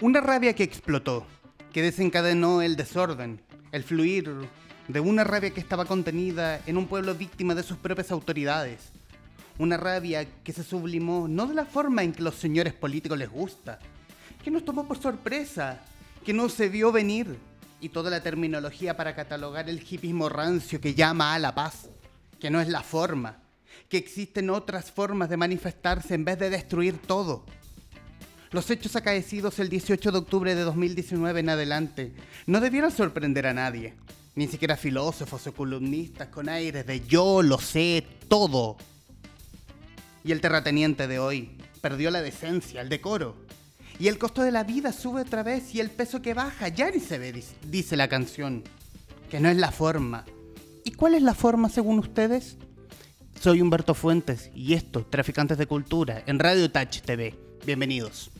Una rabia que explotó, que desencadenó el desorden, el fluir de una rabia que estaba contenida en un pueblo víctima de sus propias autoridades. Una rabia que se sublimó no de la forma en que los señores políticos les gusta, que nos tomó por sorpresa, que no se vio venir, y toda la terminología para catalogar el hipismo rancio que llama a la paz, que no es la forma, que existen otras formas de manifestarse en vez de destruir todo. Los hechos acaecidos el 18 de octubre de 2019 en adelante no debieron sorprender a nadie, ni siquiera filósofos o columnistas con aires de yo lo sé todo. Y el terrateniente de hoy perdió la decencia, el decoro. Y el costo de la vida sube otra vez y el peso que baja ya ni se ve, dice la canción. Que no es la forma. ¿Y cuál es la forma según ustedes? Soy Humberto Fuentes y esto, Traficantes de Cultura, en Radio Touch TV. Bienvenidos.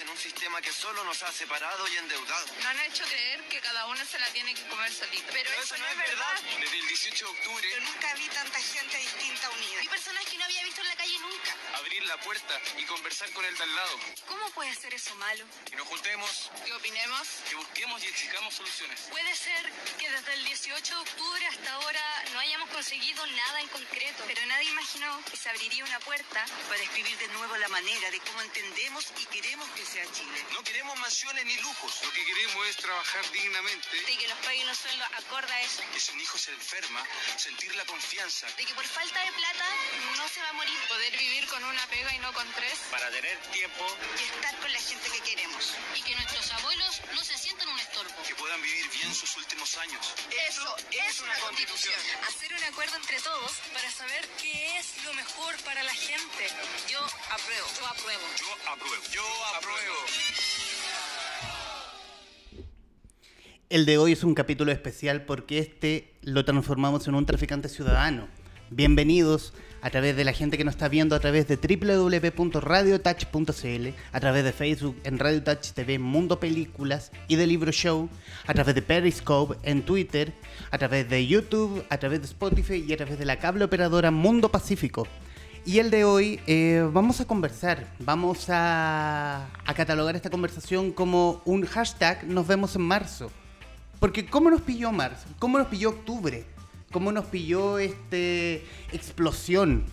En un sistema que solo nos ha separado y endeudado. Nos han hecho creer que cada uno se la tiene que comer solito. Pero eso no es verdad. Desde el 18 de octubre... Yo nunca vi tanta gente distinta unida. Vi personas que no había visto en la calle nunca. Abrir la puerta y conversar con el de al lado. ¿Cómo puede ser eso malo? Que nos juntemos. Que opinemos. Que busquemos y exijamos soluciones. Puede ser que desde el 18 de octubre hasta ahora no hayamos conseguido nada en concreto. Pero nadie imaginó que se abriría una puerta para escribir de nuevo la manera de cómo entendemos y queremos que sea Chile. No queremos mansiones ni lujos. Lo que queremos es trabajar dignamente. De que nos paguen un sueldo acorde a eso. Que si un hijo se enferma, sentir la confianza. De que por falta de plata no se va a morir. Poder vivir con una pega y no con tres. Para tener tiempo. Y estar con la gente que queremos. Y que nuestros abuelos no se sientan un estorbo. Que puedan vivir bien sus últimos años. Eso es una constitución. Hacer un acuerdo entre todos para saber qué es lo mejor para la gente. Yo apruebo. Yo apruebo. Yo apruebo. Yo apruebo. El de hoy es un capítulo especial porque este lo transformamos en un traficante ciudadano. Bienvenidos a través de la gente que nos está viendo a través de www.radiotouch.cl, a través de Facebook en Radio Touch TV, Mundo Películas y de Libro Show, a través de Periscope en Twitter, a través de YouTube, a través de Spotify y a través de la cable operadora Mundo Pacífico. Y el de hoy vamos a conversar, vamos a catalogar esta conversación como un hashtag nos vemos en marzo. Porque ¿cómo nos pilló marzo? ¿Cómo nos pilló octubre? ¿Cómo nos pilló explosión?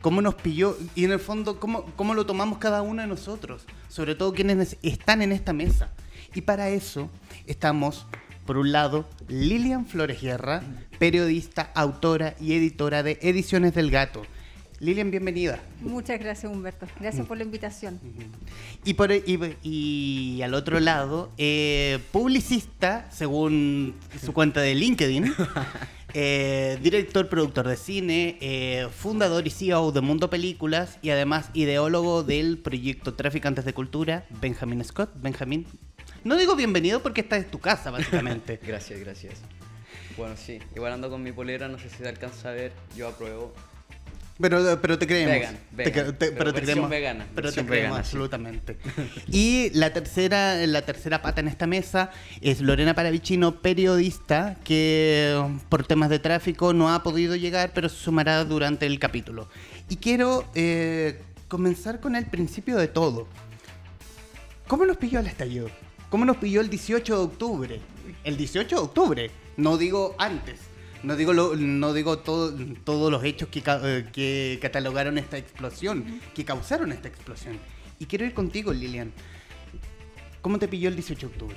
¿Cómo nos pilló? Y en el fondo, ¿cómo lo tomamos cada uno de nosotros? Sobre todo quienes están en esta mesa. Y para eso estamos, por un lado, Lilian Flores Guerra, periodista, autora y editora de Ediciones del Gato. Lilian, bienvenida. Muchas gracias, Humberto. Gracias por la invitación. Y al otro lado, publicista, según su cuenta de LinkedIn, director, productor de cine, fundador y CEO de Mundo Películas y además ideólogo del proyecto Traficantes de Cultura, Benjamín Scott. Benjamín, no digo bienvenido porque esta es tu casa, básicamente. Gracias. Bueno, sí. Igual ando con mi polera, no sé si te alcanza a ver. Yo apruebo. Pero te creemos. Vegan. Pero te creemos, vegana. Pero te creemos, absolutamente. Y la tercera pata en esta mesa es Lorena Paravicino, periodista, que por temas de tráfico no ha podido llegar, pero se sumará durante el capítulo. Y quiero comenzar con el principio de todo. ¿Cómo nos pilló el estallido? ¿Cómo nos pilló el 18 de octubre? El 18 de octubre, no digo antes. No digo todos los hechos que catalogaron esta explosión, que causaron esta explosión. Y quiero ir contigo, Lilian. ¿Cómo te pilló el 18 de octubre?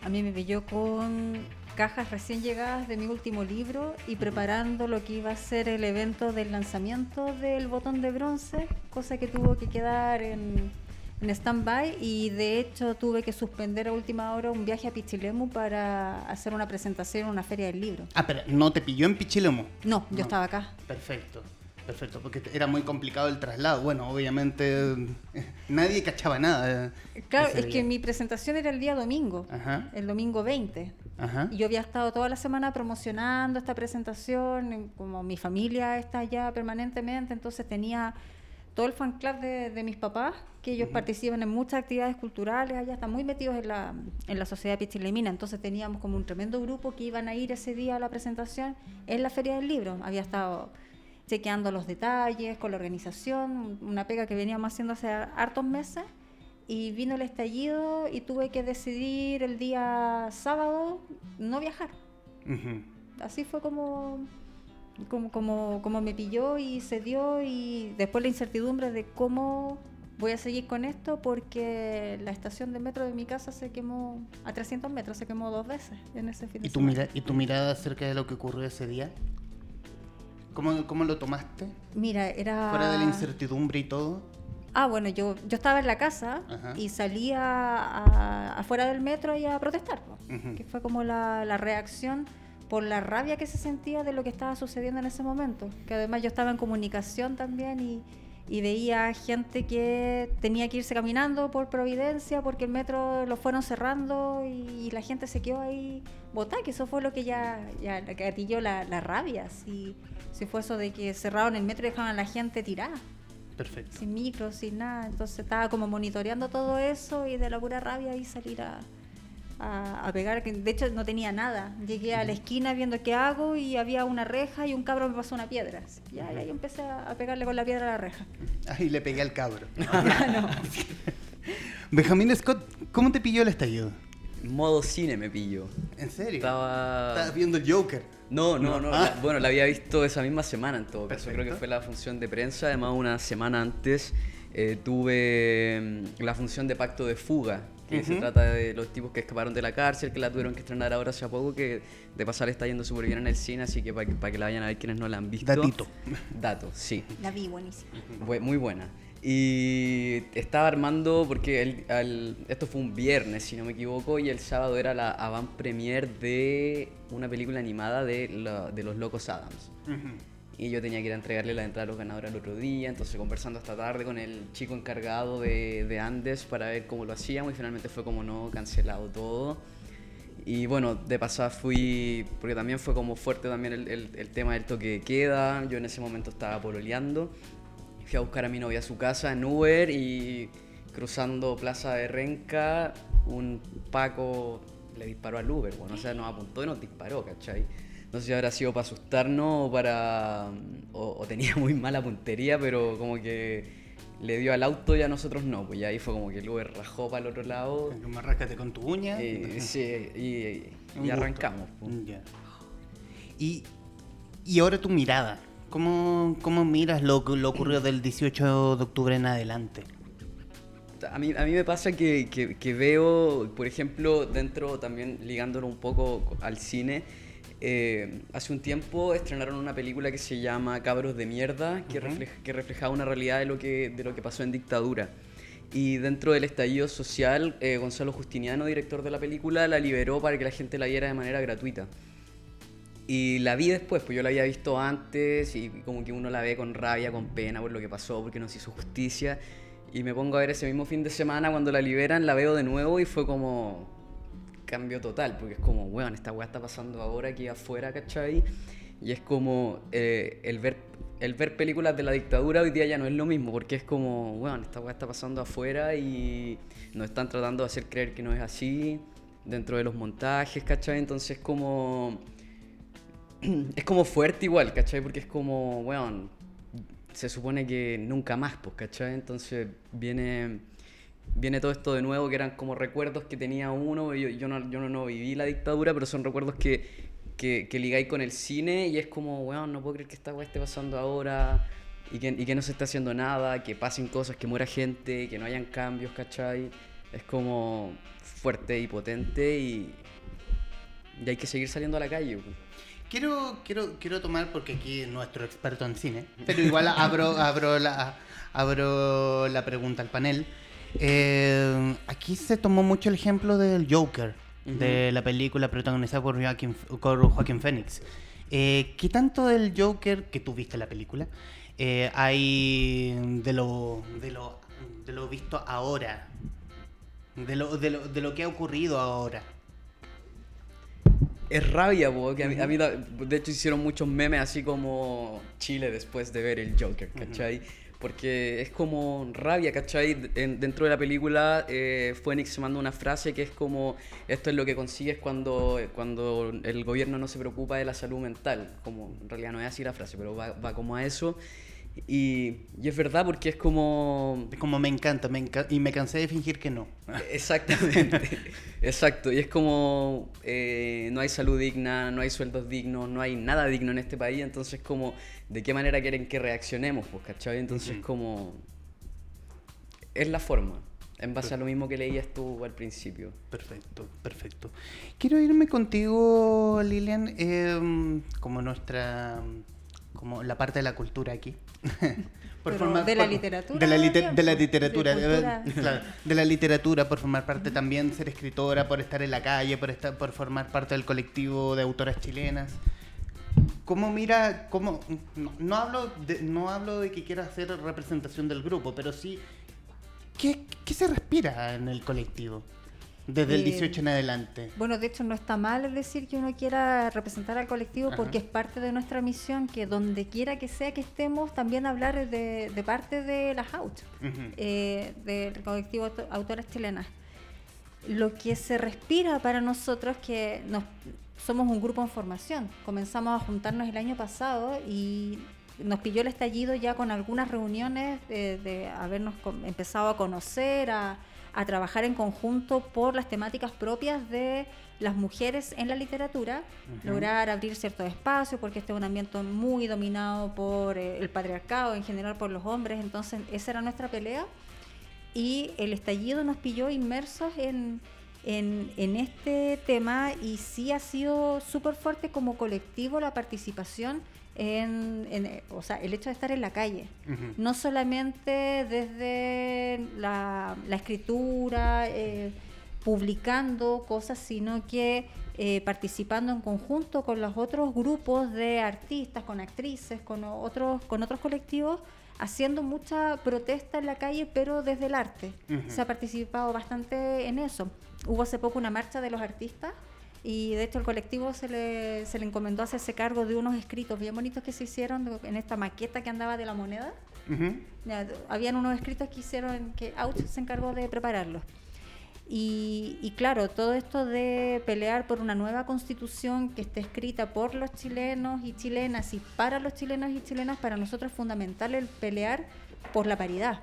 A mí me pilló con cajas recién llegadas de mi último libro y preparando lo que iba a ser el evento del lanzamiento del Botón de Bronce, cosa que tuvo que quedar en stand-by, y de hecho tuve que suspender a última hora un viaje a Pichilemu para hacer una presentación en una feria del libro. Ah, pero ¿no te pilló en Pichilemu? No, yo estaba acá. Perfecto, porque era muy complicado el traslado. Bueno, obviamente nadie cachaba nada. Claro, es que mi presentación era el día domingo, ajá, el domingo 20. Ajá. Y yo había estado toda la semana promocionando esta presentación, como mi familia está allá permanentemente, entonces tenía todo el fan club de mis papás, que ellos participan en muchas actividades culturales, allá están muy metidos en la sociedad pichilemina, entonces teníamos como un tremendo grupo que iban a ir ese día a la presentación en la Feria del Libro. Había estado chequeando los detalles con la organización, una pega que veníamos haciendo hace hartos meses, y vino el estallido y tuve que decidir el día sábado no viajar. Así fue como me pilló y se dio, y después la incertidumbre de cómo voy a seguir con esto, porque la estación de metro de mi casa se quemó a 300 metros, se quemó dos veces en ese fin de semana. ¿Y tu mirada acerca de lo que ocurrió ese día? ¿Cómo lo tomaste? Mira, era... ¿Fuera de la incertidumbre y todo? Ah, bueno, yo estaba en la casa. Ajá. Y salí afuera del metro y a protestar, que fue como la reacción por la rabia que se sentía de lo que estaba sucediendo en ese momento, que además yo estaba en comunicación también y veía gente que tenía que irse caminando por Providencia porque el metro lo fueron cerrando y la gente se quedó ahí botada, que eso fue lo que ya gatilló la rabia, si fue eso de que cerraron el metro y dejaban a la gente tirada. Perfecto. Sin micro, sin nada, entonces estaba como monitoreando todo eso y de la pura rabia ahí salir a pegar, que de hecho no tenía nada. Llegué a la esquina viendo qué hago y había una reja y un cabro me pasó una piedra. Y ahí empecé a pegarle con la piedra a la reja. Ahí le pegué al cabro. No. Benjamín Scott, ¿cómo te pilló el estallido? Modo cine me pilló. ¿En serio? ¿Estabas viendo el Joker? No. Bueno, la había visto esa misma semana en todo caso. Perfecto. Creo que fue la función de prensa. Además, una semana antes tuve la función de Pacto de Fuga, que se trata de los tipos que escaparon de la cárcel, que la tuvieron que estrenar ahora hace poco, que de pasar está yendo súper bien en el cine, así que para que la vayan a ver quienes no la han visto. Dato, sí. La vi, buenísima. Muy buena. Y estaba armando, porque esto fue un viernes, si no me equivoco, y el sábado era la avant premiere de una película animada de Los Locos Adams. Y yo tenía que ir a entregarle la entrada a los ganadores el otro día, entonces conversando hasta tarde con el chico encargado de Andes para ver cómo lo hacíamos, y finalmente fue como no, cancelado todo. Y bueno, de pasada fui, porque también fue como fuerte también el tema del toque de queda. Yo en ese momento estaba pololeando, fui a buscar a mi novia a su casa en Uber, y cruzando Plaza de Renca, un Paco le disparó al Uber, bueno, o sea, nos apuntó y nos disparó, ¿cachai? No sé si habrá sido para asustarnos o tenía muy mala puntería, pero como que le dio al auto y a nosotros no, pues ya ahí fue como que el Uber rajó para el otro lado. Marrácate con tu uña. Sí, y arrancamos. Pues. Yeah. Y ahora tu mirada, ¿cómo miras lo ocurrido del 18 de octubre en adelante? A mí me pasa que veo, por ejemplo, dentro también ligándolo un poco al cine, hace un tiempo estrenaron una película que se llama Cabros de Mierda, que reflejaba una realidad de lo que pasó en dictadura. Y dentro del estallido social, Gonzalo Justiniano, director de la película, la liberó para que la gente la viera de manera gratuita. Y la vi después, pues yo la había visto antes, y como que uno la ve con rabia, con pena por lo que pasó, porque no se hizo justicia. Y me pongo a ver ese mismo fin de semana, cuando la liberan, la veo de nuevo y fue como... cambio total, porque es como, weón, esta weá está pasando ahora aquí afuera, ¿cachai? Y es como el ver películas de la dictadura hoy día ya no es lo mismo, porque es como, weón, esta weá está pasando afuera y nos están tratando de hacer creer que no es así dentro de los montajes, ¿cachai? Entonces es como fuerte igual, ¿cachai? Porque es como, weón, se supone que nunca más, pues, ¿cachai? Entonces viene todo esto de nuevo, que eran como recuerdos que tenía uno. Yo no viví la dictadura, pero son recuerdos que ligáis con el cine, y es como, weón, no puedo creer que esta weá esté pasando ahora, y que no se esté haciendo nada, que pasen cosas, que muera gente, que no hayan cambios, ¿cachai? Es como fuerte y potente, y hay que seguir saliendo a la calle. Quiero tomar, porque aquí es nuestro experto en cine, pero igual abro la pregunta al panel. Aquí se tomó mucho el ejemplo del Joker, de la película protagonizada por Joaquín Phoenix. ¿Qué tanto del Joker, que tú viste la película, hay de lo visto ahora, de lo que ha ocurrido ahora? Es rabia, porque a mí de hecho hicieron muchos memes así como Chile después de ver el Joker, ¿cachai? porque es como rabia, ¿cachai? Dentro de la película, Phoenix manda una frase que es como, esto es lo que consigues cuando el gobierno no se preocupa de la salud mental, como en realidad no es así la frase, pero va como a eso. Y es verdad, porque es como... Es como me encanta y me cansé de fingir que no. Exactamente, exacto. Y es como no hay salud digna, no hay sueldos dignos, no hay nada digno en este país. Entonces como, ¿de qué manera quieren que reaccionemos? Pues, ¿cachai? Entonces como... Es la forma, en base a lo mismo que leías tú al principio. Perfecto, perfecto. Quiero irme contigo, Lilian, como la parte de la cultura aquí. De la literatura, por formar parte también, ser escritora, por estar en la calle, por formar parte del colectivo de autoras chilenas. No hablo de que quiera hacer representación del grupo, pero sí, ¿qué se respira en el colectivo? Desde el 18 en adelante. Bueno, de hecho no está mal decir que uno quiera representar al colectivo, porque es parte de nuestra misión, que donde quiera que sea que estemos, también hablar de parte de las AUCH, del colectivo Autoras Chilenas. Lo que se respira para nosotros es que somos un grupo en formación. Comenzamos a juntarnos el año pasado y nos pilló el estallido ya con algunas reuniones de habernos empezado a conocer, a trabajar en conjunto por las temáticas propias de las mujeres en la literatura, lograr abrir ciertos espacios, porque este es un ambiente muy dominado por el patriarcado, en general por los hombres. Entonces esa era nuestra pelea, y el estallido nos pilló inmersos en este tema, y sí ha sido súper fuerte como colectivo la participación o sea, el hecho de estar en la calle, no solamente desde la escritura, publicando cosas, sino que participando en conjunto con los otros grupos de artistas, con actrices, con otros colectivos, haciendo mucha protesta en la calle, pero desde el arte. Se ha participado bastante en eso. Hubo hace poco una marcha de los artistas, y de hecho el colectivo se le encomendó hacerse cargo de unos escritos bien bonitos que se hicieron en esta maqueta que andaba de La Moneda. Habían unos escritos que hicieron, que Auch se encargó de prepararlos. Y claro, todo esto de pelear por una nueva constitución que esté escrita por los chilenos y chilenas y para los chilenos y chilenas, para nosotros es fundamental el pelear por la paridad,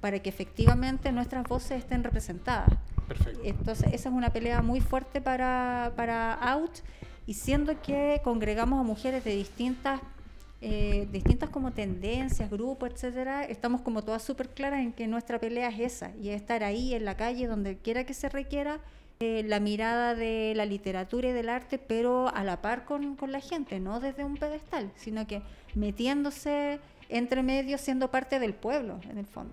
para que efectivamente nuestras voces estén representadas. Perfecto. Entonces esa es una pelea muy fuerte para Out, y siendo que congregamos a mujeres de distintas como tendencias, grupos, etcétera, estamos como todas súper claras en que nuestra pelea es esa, y es estar ahí en la calle donde quiera que se requiera, la mirada de la literatura y del arte, pero a la par con la gente, no desde un pedestal, sino que metiéndose entre medio, siendo parte del pueblo en el fondo.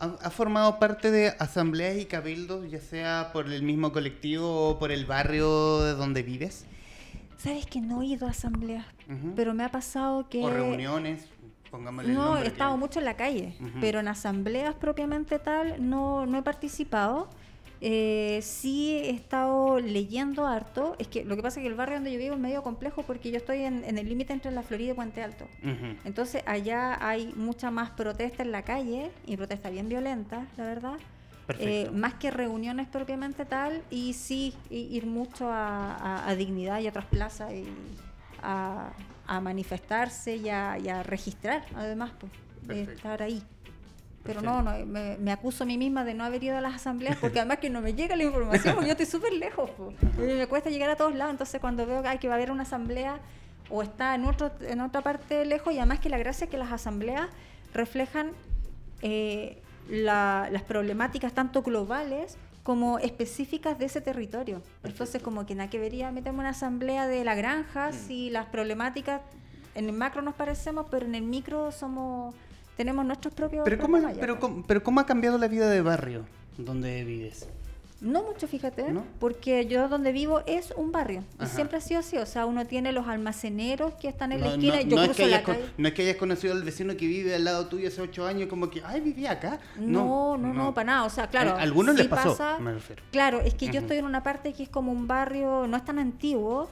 ¿Ha formado parte de asambleas y cabildos, ya sea por el mismo colectivo o por el barrio de donde vives? Sabes que no he ido a asambleas, pero me ha pasado que... O reuniones, pongámosle el nombre. No, he estado mucho en la calle, pero en asambleas propiamente tal no he participado. Sí he estado leyendo harto. Es que lo que pasa es que el barrio donde yo vivo es medio complejo, porque yo estoy en el límite entre La Florida y Puente Alto. Entonces allá hay mucha más protesta en la calle, y protesta bien violenta, la verdad, más que reuniones propiamente tal. Y sí, ir mucho a Dignidad y a otras plazas, y a manifestarse y a registrar, además, pues, de estar ahí. Pero no me acuso a mí misma de no haber ido a las asambleas, porque además que no me llega la información, porque yo estoy súper lejos, me cuesta llegar a todos lados. Entonces cuando veo que va a haber una asamblea, o está en otra parte lejos, y además que la gracia es que las asambleas reflejan las problemáticas tanto globales como específicas de ese territorio. Entonces como que nada que vería meterme una asamblea de La Granja, si las problemáticas en el macro nos parecemos, pero en el micro tenemos nuestros propios... ¿Pero cómo ha cambiado la vida de barrio donde vives? No mucho, fíjate, ¿no? Porque yo donde vivo es un barrio. Y siempre ha sido así. O sea, uno tiene los almaceneros que están en la esquina, y yo cruzo la calle. No es que hayas conocido al vecino que vive al lado tuyo hace 8 años, como que, ay, vivía acá. No, para nada. O sea, claro. A algunos sí les pasó, me refiero. Claro, es que yo estoy en una parte que es como un barrio, no es tan antiguo,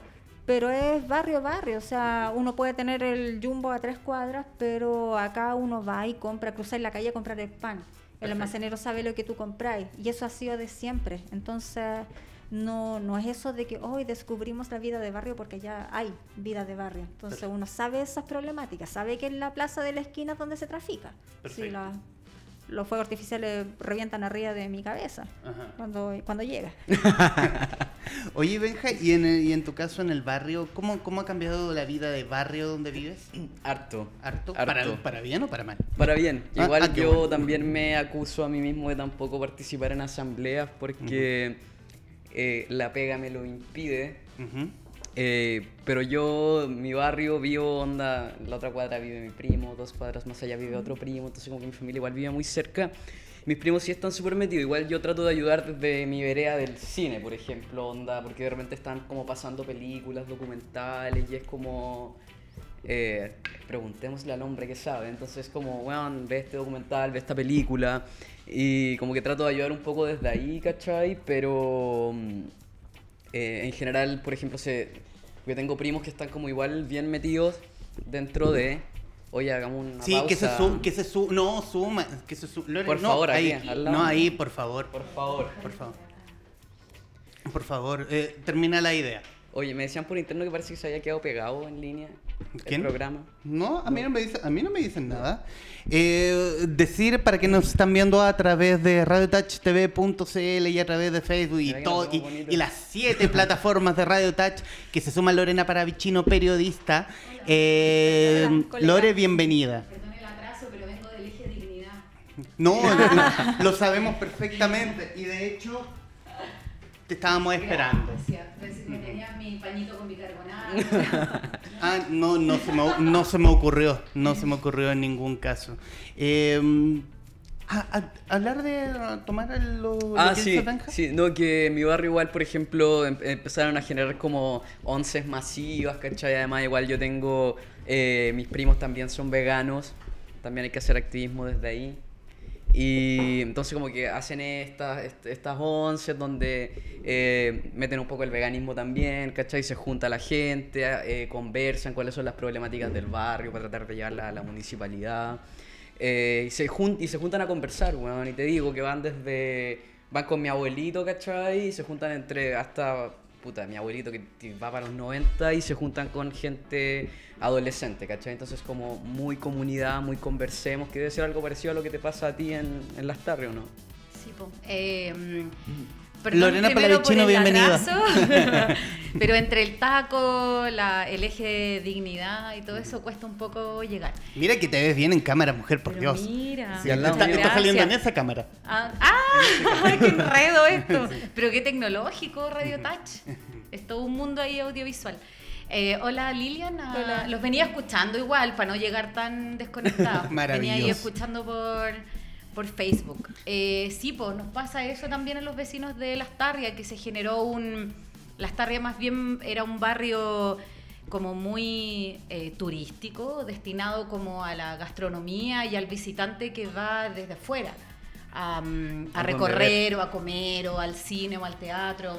pero es barrio a barrio, o sea, uno puede tener el Jumbo a 3 cuadras, pero acá uno va y compra, cruza en la calle a comprar el pan. El almacenero sabe lo que tú compráis, y eso ha sido de siempre. Entonces, no es eso de que hoy descubrimos la vida de barrio, porque ya hay vida de barrio. Entonces, perfecto, uno sabe esas problemáticas, sabe que en la plaza de la esquina es donde se trafica. Si los fuegos artificiales revientan arriba de mi cabeza cuando llega. Oye, Benja, ¿y en tu caso en el barrio, ¿cómo ha cambiado la vida de barrio donde vives? Harto. ¿Para bien o para mal? Para bien. Igual yo bueno, también me acuso a mí mismo de tampoco participar en asambleas porque la pega me lo impide. Pero yo, mi barrio, vivo, onda, la otra cuadra vive mi primo, 2 cuadras más allá vive otro primo, entonces como que mi familia igual vive muy cerca. Mis primos sí están súper metidos, igual yo trato de ayudar desde mi vereda del cine, por ejemplo, onda, porque de repente están como pasando películas, documentales, y es como, preguntémosle al hombre que sabe, entonces como, bueno, ve este documental, ve esta película, y como que trato de ayudar un poco desde ahí, ¿cachai? Pero en general, por ejemplo, yo tengo primos que están como igual bien metidos dentro de... Oye, hagamos una pausa. Que se suma. Por favor, ahí, por favor. Por favor, termina la idea. Oye, me decían por interno que parece que se había quedado pegado en línea. ¿Quién? El programa. No, a mí no me dicen nada. Decir para que nos están viendo a través de radiotouchtv.cl y a través de Facebook y las 7 plataformas de Radio Touch, que se suma Lorena Paravicino, periodista. Hola. Hola, Lore, bienvenida. Perdón el atraso, pero vengo de Elige Dignidad. No, lo sabemos perfectamente y de hecho te estábamos esperando. Gracias. Me tenías mi pañito con bicarbonato. No se me ocurrió en ningún caso. Hablar de tomar lo que dice Benja. Sí, no, que en mi barrio igual, por ejemplo, empezaron a generar como onces masivas, ¿cachai? Además, igual yo tengo, mis primos también son veganos, también hay que hacer activismo desde ahí. Y entonces como que hacen estas onces donde meten un poco el veganismo también, ¿cachai? Se junta la gente, conversan cuáles son las problemáticas del barrio para tratar de llevarlas a la municipalidad. Y se juntan a conversar, bueno, y te digo que van con mi abuelito, ¿cachai? Y se juntan mi abuelito que va para los 90 y se juntan con gente adolescente, ¿cachai? Entonces como muy comunidad, muy conversemos, que debe ser algo parecido a lo que te pasa a ti en Lastarria, ¿o no? Sí, pues. Perdón, Lorena Palavicino, bienvenida. Pero entre el taco, el eje de dignidad y todo eso cuesta un poco llegar. Mira que te ves bien en cámara, mujer, por pero Dios. Mira. Sí, está saliendo en esa cámara. ¡Ah! ¡Qué enredo esto! Pero qué tecnológico, Radio Touch. Es todo un mundo ahí audiovisual. Hola, Lilian. Hola. Los venía escuchando igual, para no llegar tan desconectados. Maravilloso. Venía ahí escuchando por Facebook. Sí, pues nos pasa eso también a los vecinos de Lastarria, que se generó Lastarria más bien era un barrio como muy turístico, destinado como a la gastronomía y al visitante que va desde afuera a recorrer o a comer o al cine o al teatro,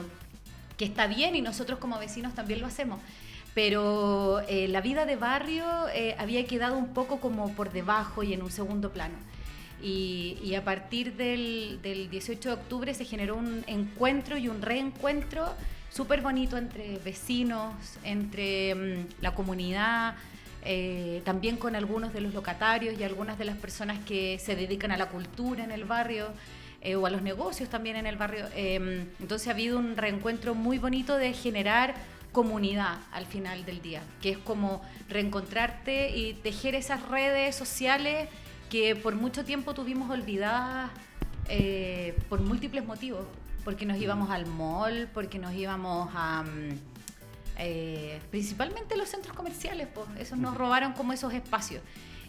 que está bien y nosotros como vecinos también lo hacemos. Pero la vida de barrio había quedado un poco como por debajo y en un segundo plano. Y a partir del 18 de octubre se generó un encuentro y un reencuentro súper bonito entre vecinos, entre la comunidad, también con algunos de los locatarios y algunas de las personas que se dedican a la cultura en el barrio o a los negocios también en el barrio. Entonces ha habido un reencuentro muy bonito de generar comunidad al final del día, que es como reencontrarte y tejer esas redes sociales que por mucho tiempo tuvimos olvidadas por múltiples motivos, porque nos íbamos al mall, porque nos íbamos a principalmente los centros comerciales, pues esos nos robaron como esos espacios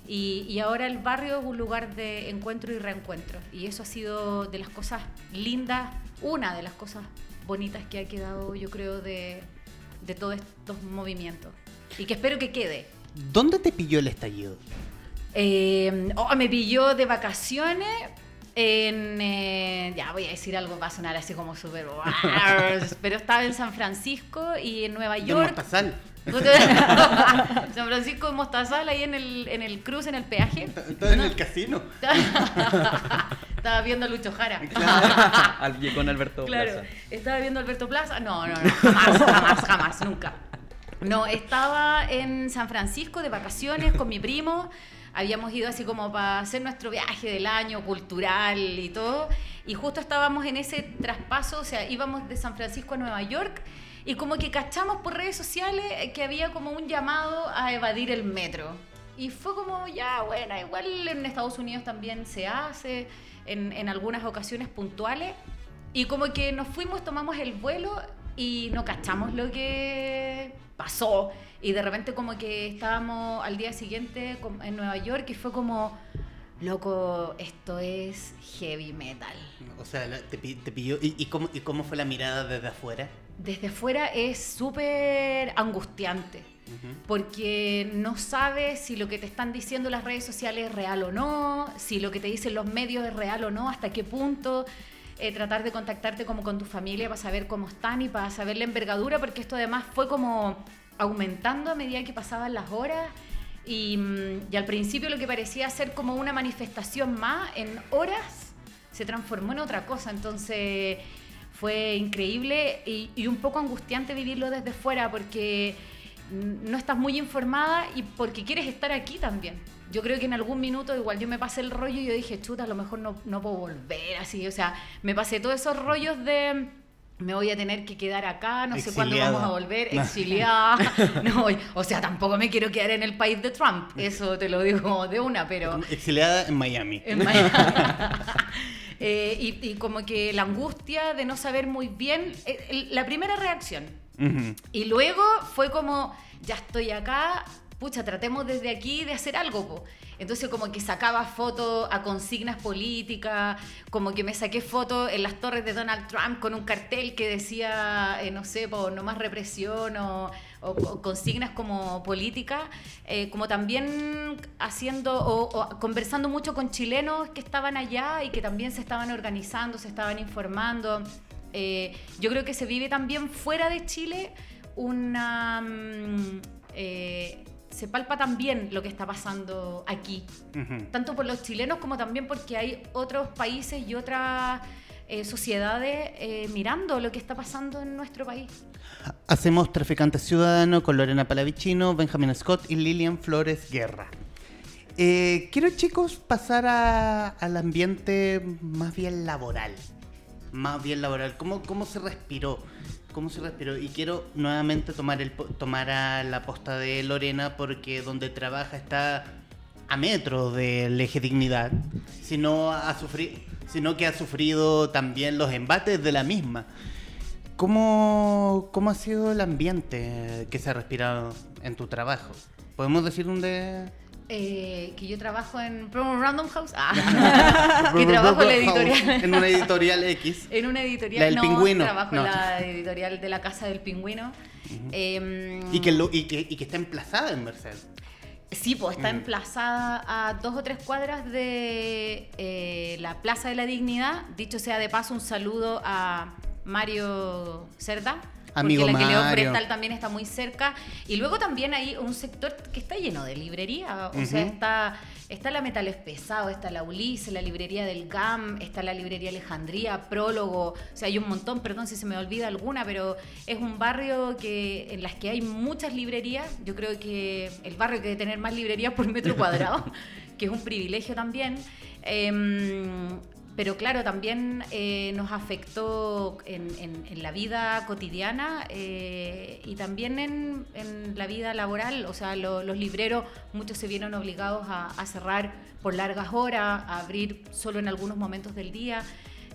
y ahora el barrio es un lugar de encuentro y reencuentro y eso ha sido de las cosas lindas, una de las cosas bonitas que ha quedado, yo creo, de todos estos movimientos y que espero que quede. ¿Dónde te pilló el estallido? Me pilló de vacaciones Ya voy a decir algo, va a sonar así como súper... pero estaba en San Francisco y en Nueva York. ¿De San Francisco de Mostazal, ahí en el cruce, en el peaje? Estaba en el casino. Estaba viendo a Lucho Jara. Claro. Con Alberto Plaza. Estaba viendo a Alberto Plaza. No, jamás, nunca. No, estaba en San Francisco de vacaciones con mi primo. Habíamos ido así como para hacer nuestro viaje del año cultural y todo. Y justo estábamos en ese traspaso, o sea, íbamos de San Francisco a Nueva York. Y como que cachamos por redes sociales que había como un llamado a evadir el metro. Y fue como, ya, bueno, igual en Estados Unidos también se hace, en algunas ocasiones puntuales. Y como que nos fuimos, tomamos el vuelo y no cachamos lo que pasó. Y de repente como que estábamos al día siguiente en Nueva York y fue como... Loco, esto es heavy metal. O sea, te pilló. ¿Y cómo fue la mirada desde afuera? Desde afuera es súper angustiante, porque no sabes si lo que te están diciendo las redes sociales es real o no, si lo que te dicen los medios es real o no, hasta qué punto. Tratar de contactarte como con tu familia para saber cómo están y para saber la envergadura, porque esto además fue como aumentando a medida que pasaban las horas. Y al principio lo que parecía ser como una manifestación más, en horas se transformó en otra cosa. Entonces fue increíble y un poco angustiante vivirlo desde fuera, porque no estás muy informada y porque quieres estar aquí también. Yo creo que en algún minuto igual yo me pasé el rollo y yo dije, chuta, a lo mejor no puedo volver así. O sea, me pasé todos esos rollos de... me voy a tener que quedar acá, no sé cuándo vamos a volver, exiliada. No, o sea, tampoco me quiero quedar en el país de Trump, eso te lo digo de una, pero... Exiliada en Miami. En Miami. Y como que la angustia de no saber muy bien, la primera reacción. Uh-huh. Y luego fue como, ya estoy acá, pucha, tratemos desde aquí de hacer algo, po. Entonces como que sacaba fotos a consignas políticas, como que me saqué fotos en las torres de Donald Trump con un cartel que decía, no sé, po, no más represión o consignas como políticas, como también haciendo o conversando mucho con chilenos que estaban allá y que también se estaban organizando, se estaban informando. Yo creo que se vive también fuera de Chile una... se palpa también lo que está pasando aquí, tanto por los chilenos como también porque hay otros países y otras sociedades mirando lo que está pasando en nuestro país. Hacemos Traficante Ciudadano con Lorena Paravicino, Benjamín Scott y Lilian Flores Guerra. Quiero, chicos, pasar al ambiente más bien laboral. ¿Cómo se respiró? Y quiero nuevamente tomar a la posta de Lorena, porque donde trabaja está a metros del Eje Dignidad, sino que ha sufrido también los embates de la misma. ¿Cómo ha sido el ambiente que se ha respirado en tu trabajo? ¿Podemos decir dónde...? Que yo trabajo en Random House, que trabajo en la editorial, en una editorial X, en una editorial, la del Pingüino. Trabajo en la editorial de la Casa del Pingüino. Y que está emplazada en Merced. Sí, pues está emplazada a 2 o 3 cuadras de la Plaza de la Dignidad. Dicho sea de paso, un saludo a Mario Cerda, amigo, porque la que Leo Prestal también está muy cerca. Y luego también hay un sector que está lleno de librería. O sea, está la Metales Pesado, está la Ulises, la librería del GAM, está la librería Alejandría, Prólogo. O sea, hay un montón, perdón si se me olvida alguna, pero es un barrio en las que hay muchas librerías. Yo creo que el barrio que debe tener más librerías por metro cuadrado, que es un privilegio también. Pero claro, también nos afectó en la vida cotidiana y también en la vida laboral. O sea, los libreros, muchos se vieron obligados a cerrar por largas horas, a abrir solo en algunos momentos del día.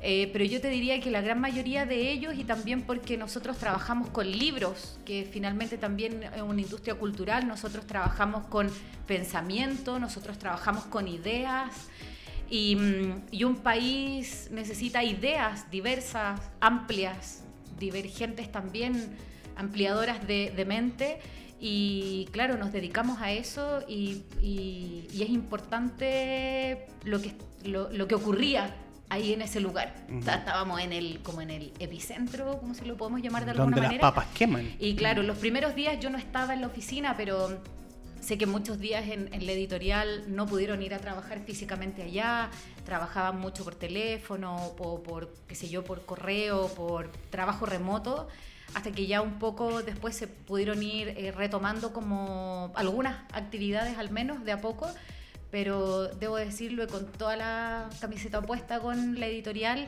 Pero yo te diría que la gran mayoría de ellos, y también porque nosotros trabajamos con libros, que finalmente también es una industria cultural, nosotros trabajamos con pensamiento, nosotros trabajamos con ideas. Y un país necesita ideas diversas, amplias, divergentes también, ampliadoras de mente. Y claro, nos dedicamos a eso y es importante lo que ocurría ahí en ese lugar. Uh-huh. Estábamos en el, como en el epicentro, como si lo podemos llamar de alguna manera. Donde las papas queman. Y claro, los primeros días yo no estaba en la oficina, pero sé que muchos días en la editorial no pudieron ir a trabajar físicamente allá, trabajaban mucho por teléfono, por qué sé yo, por correo, por trabajo remoto, hasta que ya un poco después se pudieron ir retomando como algunas actividades al menos de a poco, pero debo decirlo con toda la camiseta puesta con la editorial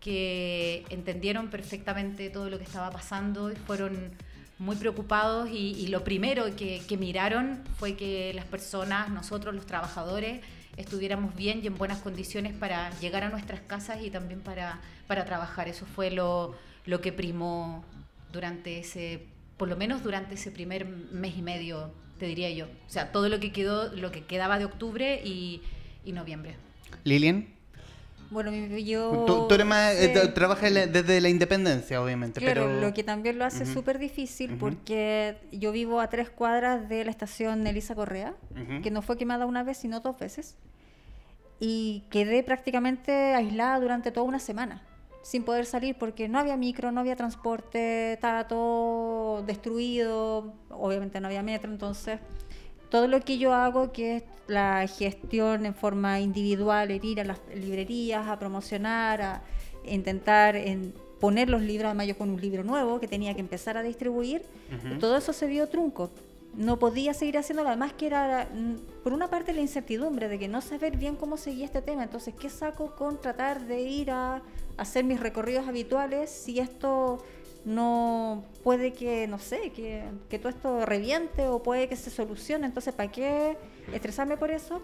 que entendieron perfectamente todo lo que estaba pasando y fueron muy preocupados y lo primero que miraron fue que las personas, nosotros los trabajadores, estuviéramos bien y en buenas condiciones para llegar a nuestras casas y también para trabajar. Eso fue lo que primó durante ese, por lo menos durante ese primer mes y medio, te diría yo. O sea, todo lo que quedó, lo que quedaba de octubre y noviembre. Lilian. Bueno, yo... Tú eres más... trabajas desde la independencia, obviamente, claro, pero... lo que también lo hace uh-huh. súper difícil uh-huh. porque yo vivo a 3 cuadras de la estación Elisa Correa, uh-huh. que no fue quemada una vez, sino 2 veces, y quedé prácticamente aislada durante toda una semana, sin poder salir porque no había micro, no había transporte, estaba todo destruido, obviamente no había metro, entonces... Todo lo que yo hago, que es la gestión en forma individual, ir a las librerías, a promocionar, a intentar poner los libros, además yo con un libro nuevo que tenía que empezar a distribuir, uh-huh. todo eso se vio trunco. No podía seguir haciéndolo, además que era, por una parte, la incertidumbre de que no saber bien cómo seguía este tema. Entonces, ¿qué saco con tratar de ir a hacer mis recorridos habituales si esto... no puede que, no sé, que todo esto reviente o puede que se solucione, entonces ¿para qué estresarme por eso?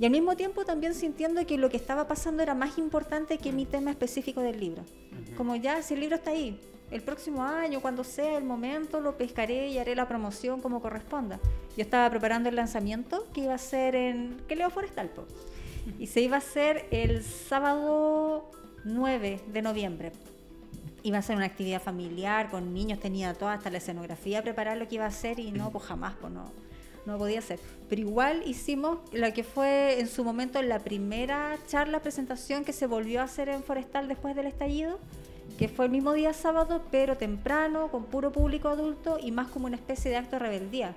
Y al mismo tiempo también sintiendo que lo que estaba pasando era más importante que mi tema específico del libro. Uh-huh. Como ya, si el libro está ahí, el próximo año, cuando sea el momento, lo pescaré y haré la promoción como corresponda. Yo estaba preparando el lanzamiento que iba a ser en Leo Forestal, y se iba a hacer el sábado 9 de noviembre. Iba a ser una actividad familiar, con niños, tenía toda hasta la escenografía, preparar lo que iba a hacer y no, pues jamás, pues no podía hacer. Pero igual hicimos la que fue en su momento la primera charla, presentación que se volvió a hacer en Forestal después del estallido, que fue el mismo día sábado, pero temprano, con puro público adulto y más como una especie de acto de rebeldía.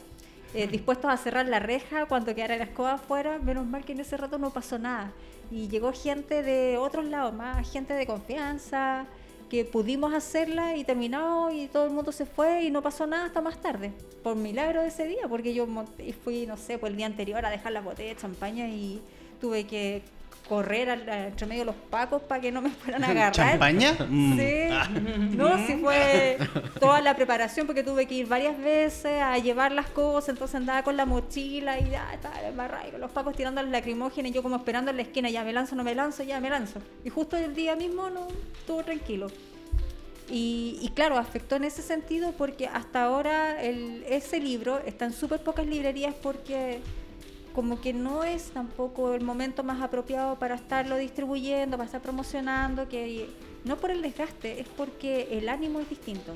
Dispuestos a cerrar la reja cuando quedara la escoba afuera, menos mal que en ese rato no pasó nada. Y llegó gente de otros lados, más gente de confianza... que pudimos hacerla y terminamos y todo el mundo se fue y no pasó nada hasta más tarde, por milagro de ese día, porque yo fui, no sé, pues el día anterior a dejar las botellas de champaña y tuve que correr entre medio de los pacos para que no me fueran a agarrar. ¿Champaña? Sí, no, sí fue toda la preparación porque tuve que ir varias veces a llevar las cosas, entonces andaba con la mochila y ya estaba embarrada y con los pacos tirando las lacrimógenas y yo como esperando en la esquina, ya me lanzo, no me lanzo, ya me lanzo. Y justo el día mismo no estuvo tranquilo. Y claro, afectó en ese sentido porque hasta ahora ese libro está en súper pocas librerías porque como que no es tampoco el momento más apropiado para estarlo distribuyendo, para estar promocionando, que no por el desgaste, es porque el ánimo es distinto.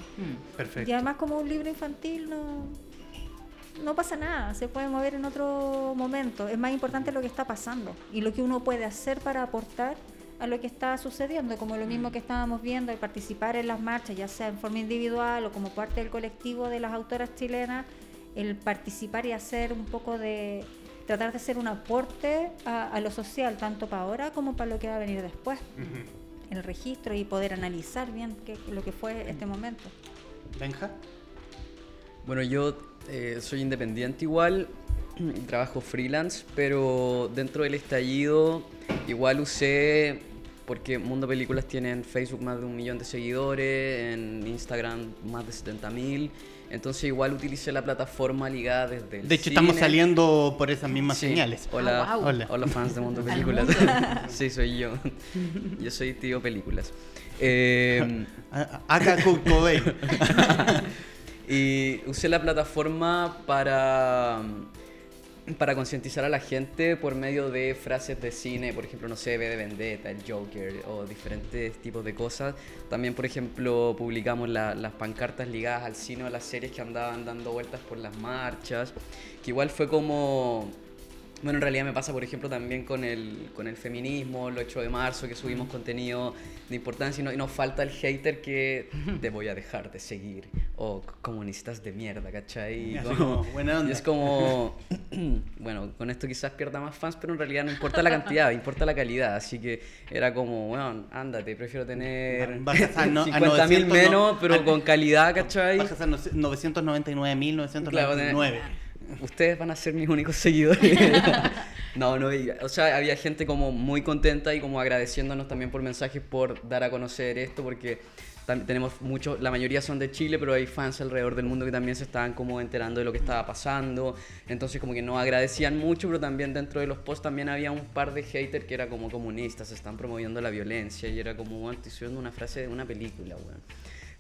Perfecto. Y además como un libro infantil no pasa nada, se puede mover en otro momento. Es más importante lo que está pasando y lo que uno puede hacer para aportar a lo que está sucediendo, como lo mismo que estábamos viendo, de participar en las marchas, ya sea en forma individual o como parte del colectivo de las autoras chilenas, el participar y hacer un poco de... tratar de hacer un aporte a lo social, tanto para ahora como para lo que va a venir después, uh-huh. el registro y poder analizar bien lo que fue este momento. Benja. Bueno, yo soy independiente igual, trabajo freelance, pero dentro del estallido igual usé, porque Mundo Películas tiene en Facebook más de 1 millón de seguidores, en Instagram más de 70.000, entonces igual utilicé la plataforma ligada desde el De hecho, cine. Estamos saliendo por esas mismas señales. Hola, wow. Hola fans de Mundo Películas. Sí, soy yo. Yo soy tío Películas. Acá Cobain. Y usé la plataforma para concientizar a la gente por medio de frases de cine, por ejemplo, no sé, V de Vendetta, el Joker o diferentes tipos de cosas. También, por ejemplo, publicamos las pancartas ligadas al cine o a las series que andaban dando vueltas por las marchas, que igual fue como Bueno, en realidad me pasa, por ejemplo, también con el feminismo, el 8 de marzo, que subimos contenido de importancia y nos falta el hater que te voy a dejar de seguir, o comunistas de mierda, ¿cachai? Buena onda. Y es como, bueno, con esto quizás pierda más fans, pero en realidad no importa la cantidad, importa la calidad, así que era como, bueno, ándate, prefiero tener 50.000 menos, pero con calidad, ¿cachai? Vas a ser 999.999. Claro, ustedes van a ser mis únicos seguidores. No, o sea, había gente como muy contenta y como agradeciéndonos también por mensajes, por dar a conocer esto, porque tenemos muchos, la mayoría son de Chile, pero hay fans alrededor del mundo que también se estaban como enterando de lo que estaba pasando, entonces como que nos agradecían mucho, pero también dentro de los posts también había un par de haters que era como comunistas, están promoviendo la violencia, y era como, bueno, estoy subiendo una frase de una película, bueno.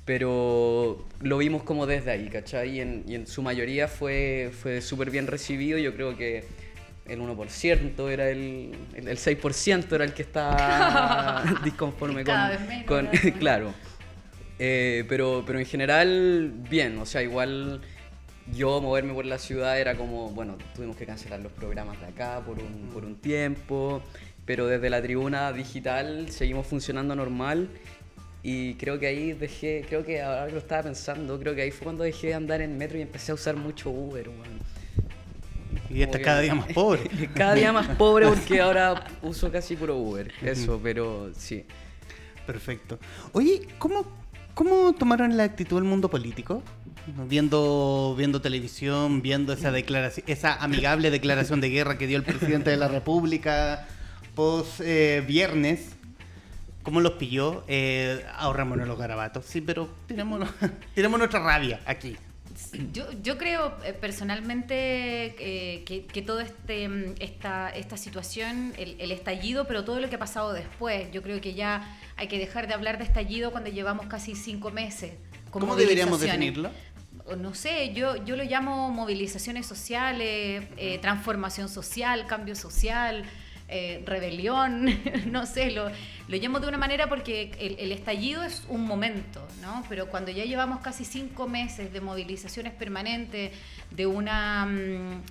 Pero lo vimos como desde ahí, ¿cachai? Y en su mayoría fue súper bien recibido. Yo creo que el 1% era el 6% era el que estaba disconforme con claro. Pero en general, bien. O sea, igual yo moverme por la ciudad era como, bueno, tuvimos que cancelar los programas de acá por un tiempo. Pero desde la tribuna digital seguimos funcionando normal. Y creo que ahí creo que ahí fue cuando dejé de andar en metro y empecé a usar mucho Uber, bueno. Y estás cada día más pobre. Cada día más pobre porque ahora uso casi puro Uber, eso, pero sí. Perfecto. Oye, ¿cómo tomaron la actitud del mundo político? Viendo televisión, viendo esa amigable declaración de guerra que dio el presidente de la República post viernes. ¿Cómo los pilló? Ahorrémonos los garabatos. Sí, pero tenemos nuestra rabia aquí. Yo creo personalmente que toda esta situación, el estallido, pero todo lo que ha pasado después, yo creo que ya hay que dejar de hablar de estallido cuando llevamos casi 5 meses. ¿Cómo deberíamos definirlo? No sé, yo lo llamo movilizaciones sociales, transformación social, cambio social... rebelión, no sé, lo llamo de una manera porque el estallido es un momento, ¿no? Pero cuando ya llevamos casi 5 meses de movilizaciones permanentes, de un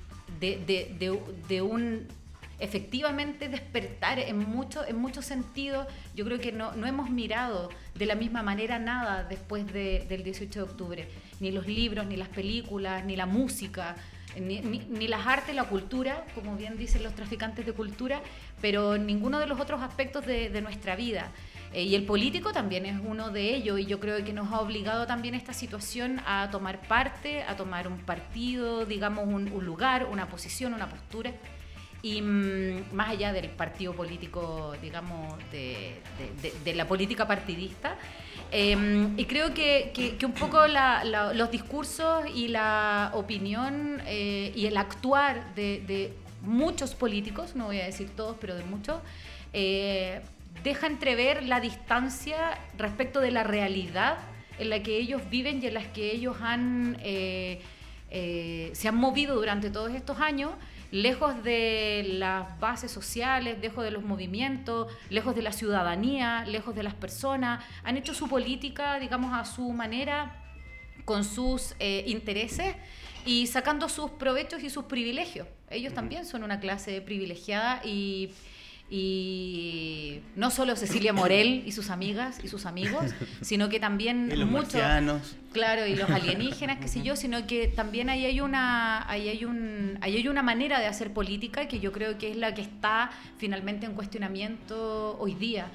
efectivamente despertar en muchos sentidos, yo creo que no hemos mirado de la misma manera nada después del 18 de octubre, ni los libros, ni las películas, ni la música. Ni las artes, la cultura, como bien dicen los traficantes de cultura, pero ninguno de los otros aspectos de nuestra vida. Y el político también es uno de ellos, y yo creo que nos ha obligado también esta situación a tomar parte, a tomar un partido, digamos, un lugar, una posición, una postura. Y más allá del partido político, digamos, de la política partidista. Y creo que un poco los discursos y la opinión y el actuar de muchos políticos, no voy a decir todos, pero de muchos, deja entrever la distancia respecto de la realidad en la que ellos viven y en la que ellos se han movido durante todos estos años, lejos de las bases sociales, lejos de los movimientos, lejos de la ciudadanía, lejos de las personas. Han hecho su política, digamos, a su manera, con sus intereses y sacando sus provechos y sus privilegios. Ellos también son una clase privilegiada y no solo Cecilia Morel y sus amigas y sus amigos, sino que también y los muchos marcianos. Claro, y los alienígenas, qué sé yo, sino que también ahí hay una manera de hacer política que yo creo que es la que está finalmente en cuestionamiento hoy día.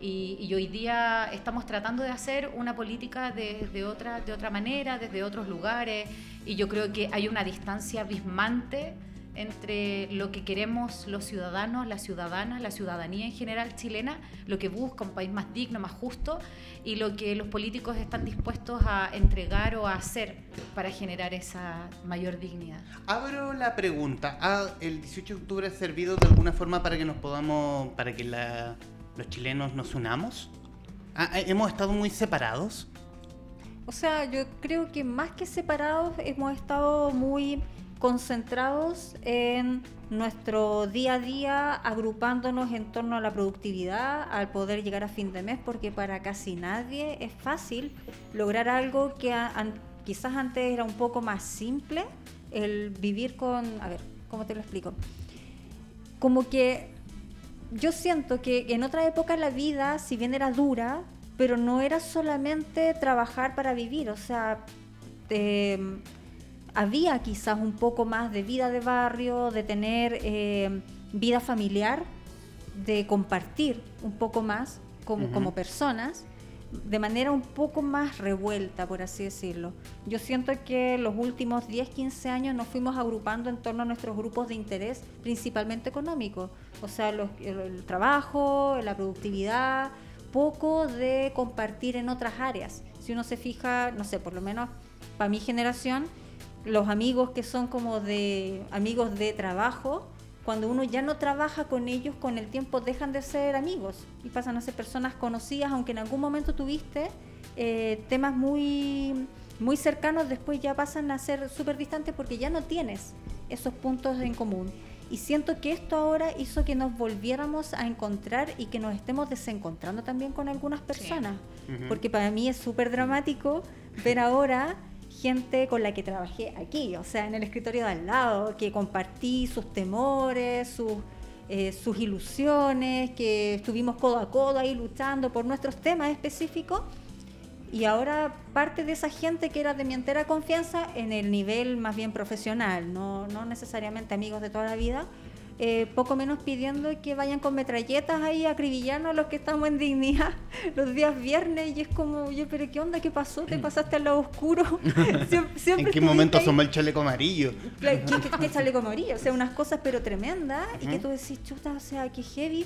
Y hoy día estamos tratando de hacer una política de otra manera, desde otros lugares, y yo creo que hay una distancia abismante entre lo que queremos los ciudadanos, las ciudadanas, la ciudadanía en general chilena, lo que busca un país más digno, más justo, y lo que los políticos están dispuestos a entregar o a hacer para generar esa mayor dignidad. Abro la pregunta. ¿El 18 de octubre ha servido de alguna forma para que los chilenos nos unamos? ¿Hemos estado muy separados? O sea, yo creo que más que separados hemos estado muy concentrados en nuestro día a día, agrupándonos en torno a la productividad, al poder llegar a fin de mes, porque para casi nadie es fácil lograr algo que quizás antes era un poco más simple, el vivir con... A ver, ¿cómo te lo explico? como que yo siento que en otra época la vida, si bien era dura, pero no era solamente trabajar para vivir, o sea, había quizás un poco más de vida de barrio, de tener vida familiar, de compartir un poco más como, uh-huh, como personas, de manera un poco más revuelta, por así decirlo. Yo siento que los últimos 10, 15 años nos fuimos agrupando en torno a nuestros grupos de interés, principalmente económicos. O sea, el trabajo, la productividad, poco de compartir en otras áreas. Si uno se fija, no sé, por lo menos para mi generación, los amigos que son como de amigos de trabajo, cuando uno ya no trabaja con ellos, con el tiempo dejan de ser amigos y pasan a ser personas conocidas, aunque en algún momento tuviste temas muy, muy cercanos, después ya pasan a ser súper distantes porque ya no tienes esos puntos en común. Y siento que esto ahora hizo que nos volviéramos a encontrar y que nos estemos desencontrando también con algunas personas. Sí. Uh-huh. Porque para mí es súper dramático ver ahora gente con la que trabajé aquí, o sea, en el escritorio de al lado, que compartí sus temores, sus ilusiones, que estuvimos codo a codo ahí luchando por nuestros temas específicos, y ahora parte de esa gente que era de mi entera confianza en el nivel más bien profesional, no necesariamente amigos de toda la vida, poco menos pidiendo que vayan con metralletas ahí a acribillarnos a los que estamos en dignidad los días viernes, y es como, oye, pero ¿qué onda? ¿Qué pasó? ¿Te pasaste al lado oscuro? ¿En qué momento asomó el chaleco amarillo? ¿Qué chaleco amarillo? O sea, unas cosas pero tremendas, uh-huh, y que tú decís, chuta, o sea, qué heavy,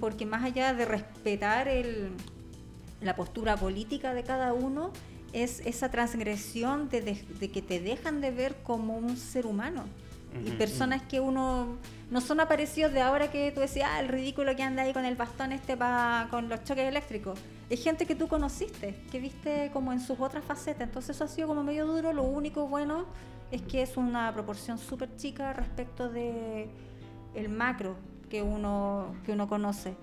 porque más allá de respetar la postura política de cada uno, es esa transgresión de que te dejan de ver como un ser humano. Y personas que uno no son aparecidos de ahora, que tú decías, el ridículo que anda ahí con el bastón con los choques eléctricos. Es gente que tú conociste, que viste como en sus otras facetas. Entonces eso ha sido como medio duro. Lo único bueno es que es una proporción súper chica respecto de el macro que uno conoce.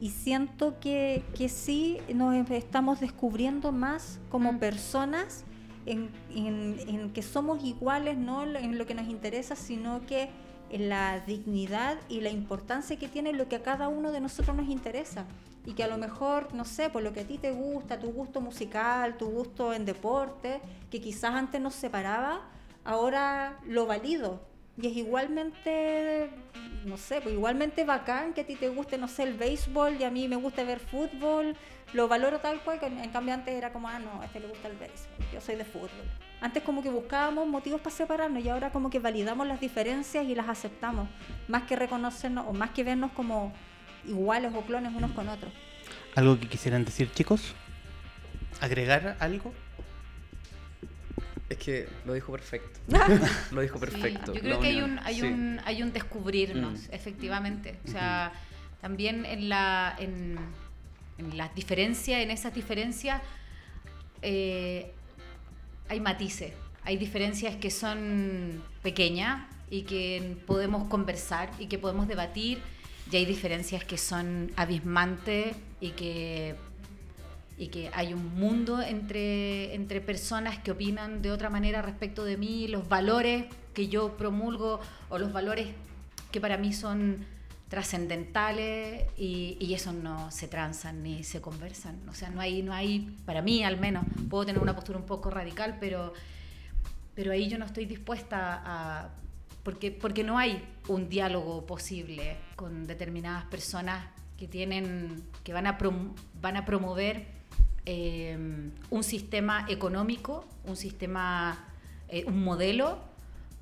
Y siento que sí nos estamos descubriendo más como personas. En que somos iguales, no en lo que nos interesa, sino que en la dignidad y la importancia que tiene lo que a cada uno de nosotros nos interesa, y que a lo mejor, no sé, por lo que a ti te gusta, tu gusto musical, tu gusto en deporte, que quizás antes nos separaba, ahora lo valido, y es igualmente, no sé, pues igualmente bacán que a ti te guste, no sé, el béisbol, y a mí me gusta ver fútbol. Lo valoro tal cual, que en cambio antes era como, no, a este le gusta el béisbol, yo soy de fútbol. Antes como que buscábamos motivos para separarnos, y ahora como que validamos las diferencias y las aceptamos, más que reconocernos o más que vernos como iguales o clones unos con otros. ¿Algo que quisieran decir, chicos? ¿Agregar algo? Es que lo dijo perfecto. Lo dijo perfecto. Sí, yo creo que hay un descubrirnos, efectivamente. O sea, también en las diferencias, en esas diferencias hay matices, hay diferencias que son pequeñas y que podemos conversar y que podemos debatir, y hay diferencias que son abismantes y que hay un mundo entre personas que opinan de otra manera respecto de mí, los valores que yo promulgo o los valores que para mí son trascendentales, y eso no se transan ni se conversan. O sea, no hay, para mí al menos, puedo tener una postura un poco radical, pero ahí yo no estoy dispuesta a... Porque no hay un diálogo posible con determinadas personas que van a promover un sistema económico, un modelo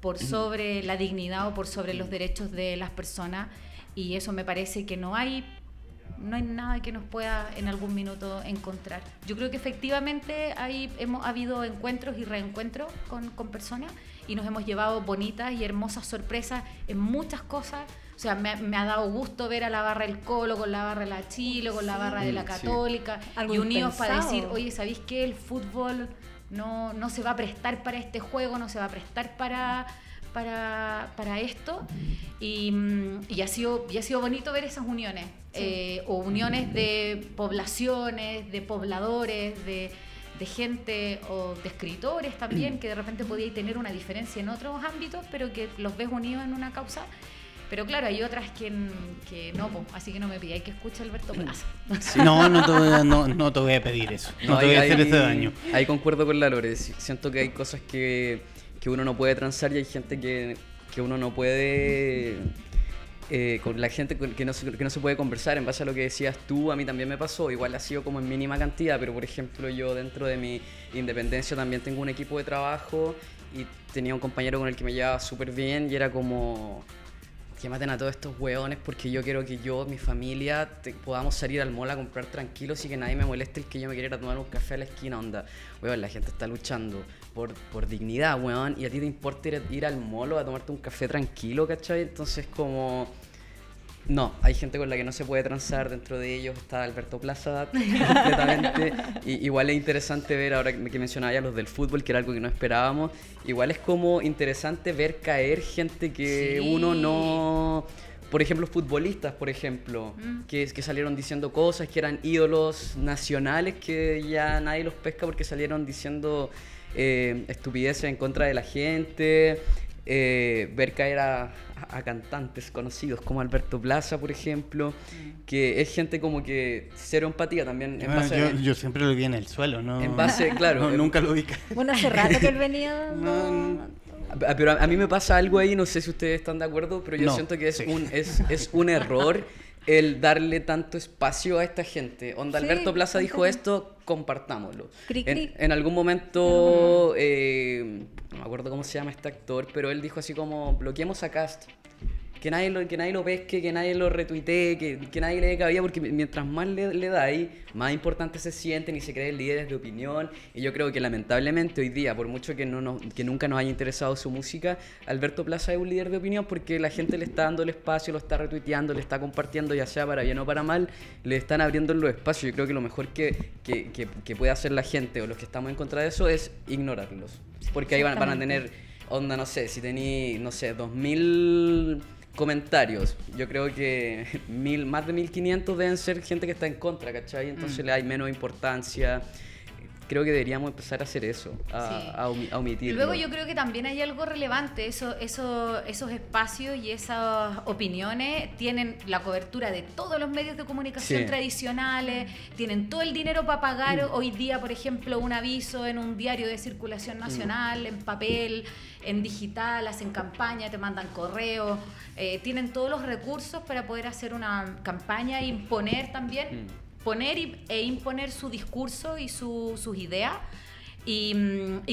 por sobre la dignidad o por sobre los derechos de las personas. Y eso me parece que no hay nada que nos pueda en algún minuto encontrar. Yo creo que efectivamente ha habido encuentros y reencuentros con personas, y nos hemos llevado bonitas y hermosas sorpresas en muchas cosas. O sea, me ha dado gusto ver a la barra del Colo, con la barra de la Chile, con la barra de la Católica, y unidos para decir, oye, ¿sabéis qué? El fútbol no se va a prestar para este juego, no se va a prestar para esto, y ha sido bonito ver esas uniones, sí. O uniones de poblaciones, de pobladores, de gente, o de escritores también, que de repente podíais tener una diferencia en otros ámbitos, pero que los ves unidos en una causa, Pero claro, hay otras que no, po, así que no me pidáis que escuche Alberto Plaza. Sí, no te voy a pedir eso, no te voy a hacer ese daño. Ahí concuerdo con la Lore, siento que hay cosas que uno no puede transar y hay gente que uno no puede... con la gente que no se puede conversar. En base a lo que decías tú, a mí también me pasó. Igual ha sido como en mínima cantidad, pero por ejemplo yo dentro de mi independencia también tengo un equipo de trabajo y tenía un compañero con el que me llevaba súper bien y era como... que maten a todos estos hueones porque yo quiero que yo, mi familia, podamos salir al mall a comprar tranquilos y que nadie me moleste el que yo me quiera ir a tomar un café a la esquina, onda. Hueón, la gente está luchando por dignidad, hueón, y a ti te importa ir al mall o a tomarte un café tranquilo, ¿cachai? Entonces como... no, hay gente con la que no se puede transar, dentro de ellos está Alberto Plaza completamente. Y igual es interesante ver, ahora que mencionaba ya los del fútbol, que era algo que no esperábamos, igual es como interesante ver caer gente que sí. Uno no... Por ejemplo, futbolistas, por ejemplo, que salieron diciendo cosas, que eran ídolos nacionales, que ya nadie los pesca porque salieron diciendo estupideces en contra de la gente... ver caer a cantantes conocidos como Alberto Plaza, por ejemplo, que es gente como que cero empatía también. En base yo siempre lo vi en el suelo, ¿no? En base, claro. No, nunca lo vi. Bueno, hace rato que él venía... Pero a mí me pasa algo ahí, no sé si ustedes están de acuerdo, pero yo siento que es un error el darle tanto espacio a esta gente. Onda, Alberto Plaza dijo esto, compartámoslo. En algún momento... no me acuerdo cómo se llama este actor, pero él dijo así como, bloqueemos a Cast, que nadie lo pesque, que nadie lo retuitee, que nadie le dé cabida, porque mientras más le da ahí, más importantes se sienten y se creen líderes de opinión. Y yo creo que lamentablemente hoy día, por mucho que nunca nos haya interesado su música, Alberto Plaza es un líder de opinión porque la gente le está dando el espacio, lo está retuiteando, le está compartiendo, ya sea para bien o para mal, le están abriendo los espacios. Yo creo que lo mejor que puede hacer la gente o los que estamos en contra de eso es ignorarlos, porque ahí van a tener, onda, no sé, si tení, no sé, 2000 comentarios, yo creo que más de 1500 deben ser gente que está en contra, ¿cachai? Entonces le hay menos importancia. Creo que deberíamos empezar a hacer eso, a omitirlo. Luego yo creo que también hay algo relevante, esos espacios y esas opiniones tienen la cobertura de todos los medios de comunicación tradicionales, tienen todo el dinero para pagar hoy día, por ejemplo, un aviso en un diario de circulación nacional, en papel, en digital, hacen campaña, te mandan correos, tienen todos los recursos para poder hacer una campaña e imponer también. Imponer su discurso y sus ideas. Y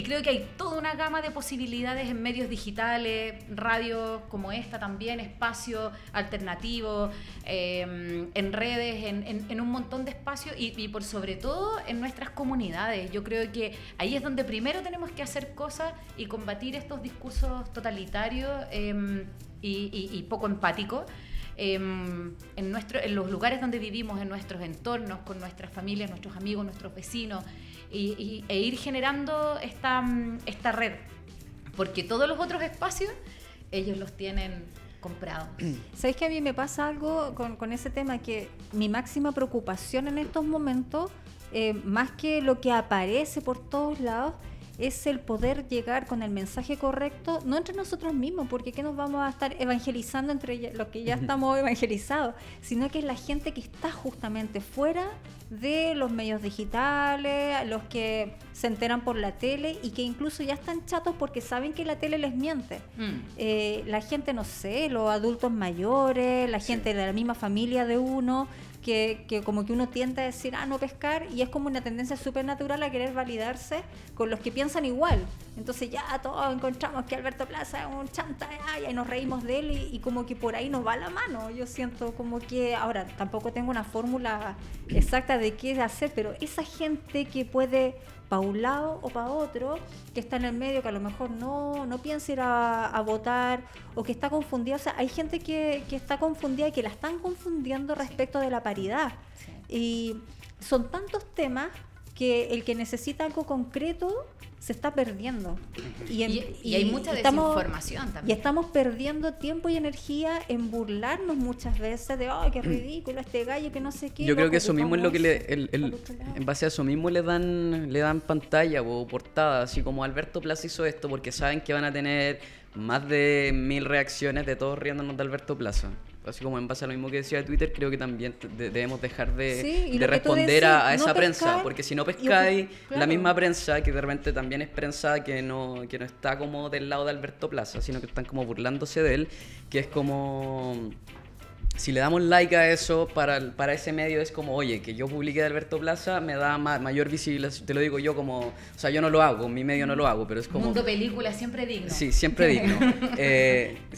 creo que hay toda una gama de posibilidades en medios digitales, radio como esta también, espacios alternativos, en redes, en un montón de espacios y por sobre todo en nuestras comunidades. Yo creo que ahí es donde primero tenemos que hacer cosas y combatir estos discursos totalitarios y poco empáticos. En los lugares donde vivimos, en nuestros entornos, con nuestras familias, nuestros amigos, nuestros vecinos, e ir generando esta red, porque todos los otros espacios ellos los tienen comprados. ¿Sabes que a mí me pasa algo con ese tema? Que mi máxima preocupación en estos momentos, más que lo que aparece por todos lados, es el poder llegar con el mensaje correcto, no entre nosotros mismos, porque ¿qué nos vamos a estar evangelizando entre los que ya estamos evangelizados? Sino que es la gente que está justamente fuera de los medios digitales, los que se enteran por la tele y que incluso ya están chatos porque saben que la tele les miente. La gente, no sé, los adultos mayores, la gente de la misma familia de uno, que como que uno tiende a decir, no pescar, y es como una tendencia súper natural a querer validarse con los que piensan igual. Entonces ya todos encontramos que Alberto Plaza es un chanta, y nos reímos de él, y como que por ahí nos va la mano. Yo siento como que, ahora, tampoco tengo una fórmula exacta de qué hacer, pero esa gente que puede, para un lado o para otro, que está en el medio, que a lo mejor no piensa ir a votar, o que está confundida, o sea, hay gente que está confundida y que la están confundiendo respecto de la paridad. Y son tantos temas que el que necesita algo concreto se está perdiendo. Y hay mucha desinformación también. Y estamos perdiendo tiempo y energía en burlarnos muchas veces de, qué ridículo este gallo, que no sé qué. Yo creo que eso mismo es lo que en base a eso mismo le dan pantalla o portada, así como Alberto Plaza hizo esto, porque saben que van a tener más de 1000 reacciones de todos riéndonos de Alberto Plaza. Así como en base a lo mismo que decía de Twitter, creo que también debemos dejar de responder decís, a esa prensa, porque si no pescáis claro. La misma prensa, que de repente también es prensa que no está como del lado de Alberto Plaza, sino que están como burlándose de él, que es como... Si le damos like a eso, para ese medio es como, oye, que yo publique de Alberto Plaza me da mayor visibilidad, te lo digo yo como, o sea, yo no lo hago, mi medio no lo hago, pero es como... Mundo Películas, siempre digno. Sí, siempre digno.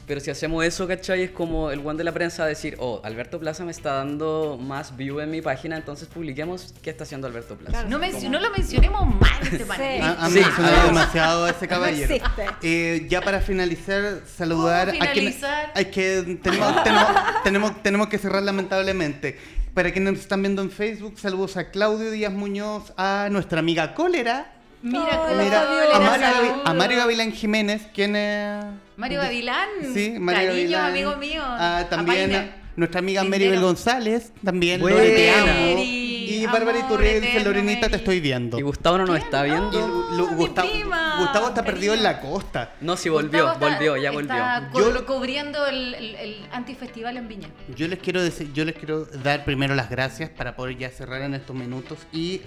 Pero si hacemos eso, ¿cachai? Es como el guan de la prensa decir, oh, Alberto Plaza me está dando más view en mi página, entonces publiquemos qué está haciendo Alberto Plaza. Claro. No lo mencionemos mal, este panel. Sí. Han mencionado demasiado a ese caballero. No ya para finalizar, saludar... Tenemos que cerrar lamentablemente. Para quienes nos están viendo en Facebook, saludos a Claudio Díaz Muñoz, a nuestra amiga Cólera. A Mario Gavilán Jiménez, ¿quién es? Mario Gavilán, sí, Mario cariño, Gavilán. Amigo mío. También a nuestra amiga Meribel González, también. Bueno, te amo. Y Bárbara Iturriel dice, Lorenita, te estoy viendo. Y Gustavo no nos está viendo. Gustavo está perdido en la costa. No, sí, volvió. Está cubriendo el antifestival en Viña. Yo les quiero dar primero las gracias para poder ya cerrar en estos minutos y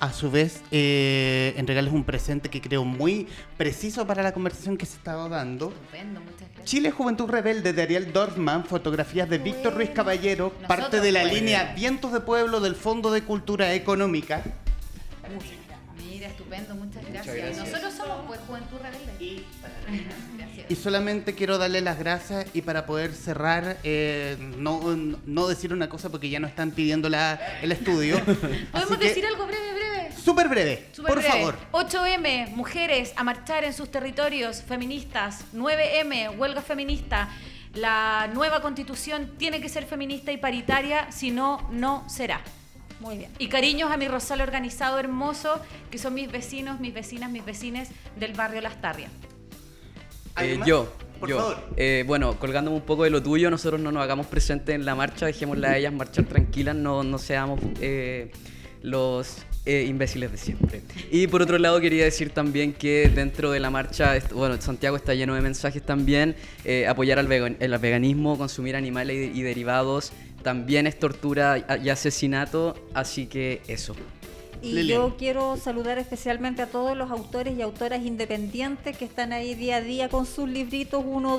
a su vez entregarles un presente que creo muy preciso para la conversación que se estaba dando. Estupendo, muchas gracias. Chile Juventud Rebelde, de Ariel Dorfman, fotografías de Víctor Ruiz Caballero. Nosotros, parte de la línea Vientos de Pueblo del Fondo de Cultura Económica. Mira, estupendo, muchas gracias. Nosotros somos pues, Juventud Rebelde. Y solamente quiero darle las gracias y para poder cerrar, no decir una cosa porque ya nos están pidiendo el estudio. ¿Podemos decir algo breve? Súper breve, por favor. 8M, mujeres a marchar en sus territorios, feministas. 9M, huelga feminista. La nueva constitución tiene que ser feminista y paritaria, si no, no será. Muy bien. Y cariños a mi Rosal organizado hermoso, que son mis vecinos, mis vecinas, mis vecines del barrio Lastarria. Bueno, colgándome un poco de lo tuyo, nosotros no nos hagamos presentes en la marcha, dejémosla a ellas marchar tranquilas, no seamos los imbéciles de siempre. Y por otro lado quería decir también que dentro de la marcha, bueno, Santiago está lleno de mensajes también, apoyar el veganismo, consumir animales y derivados, también es tortura y asesinato, así que eso. Y Lilian. Yo quiero saludar especialmente a todos los autores y autoras independientes que están ahí día a día con sus libritos, 1 o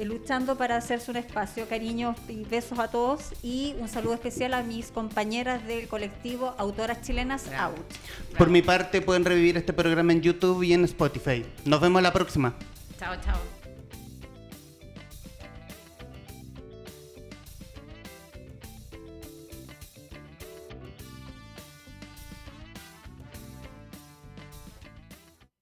2, luchando para hacerse un espacio. Cariños y besos a todos. Y un saludo especial a mis compañeras del colectivo Autoras Chilenas, Out. Por mi parte, pueden revivir este programa en YouTube y en Spotify. Nos vemos la próxima. Chao, chao.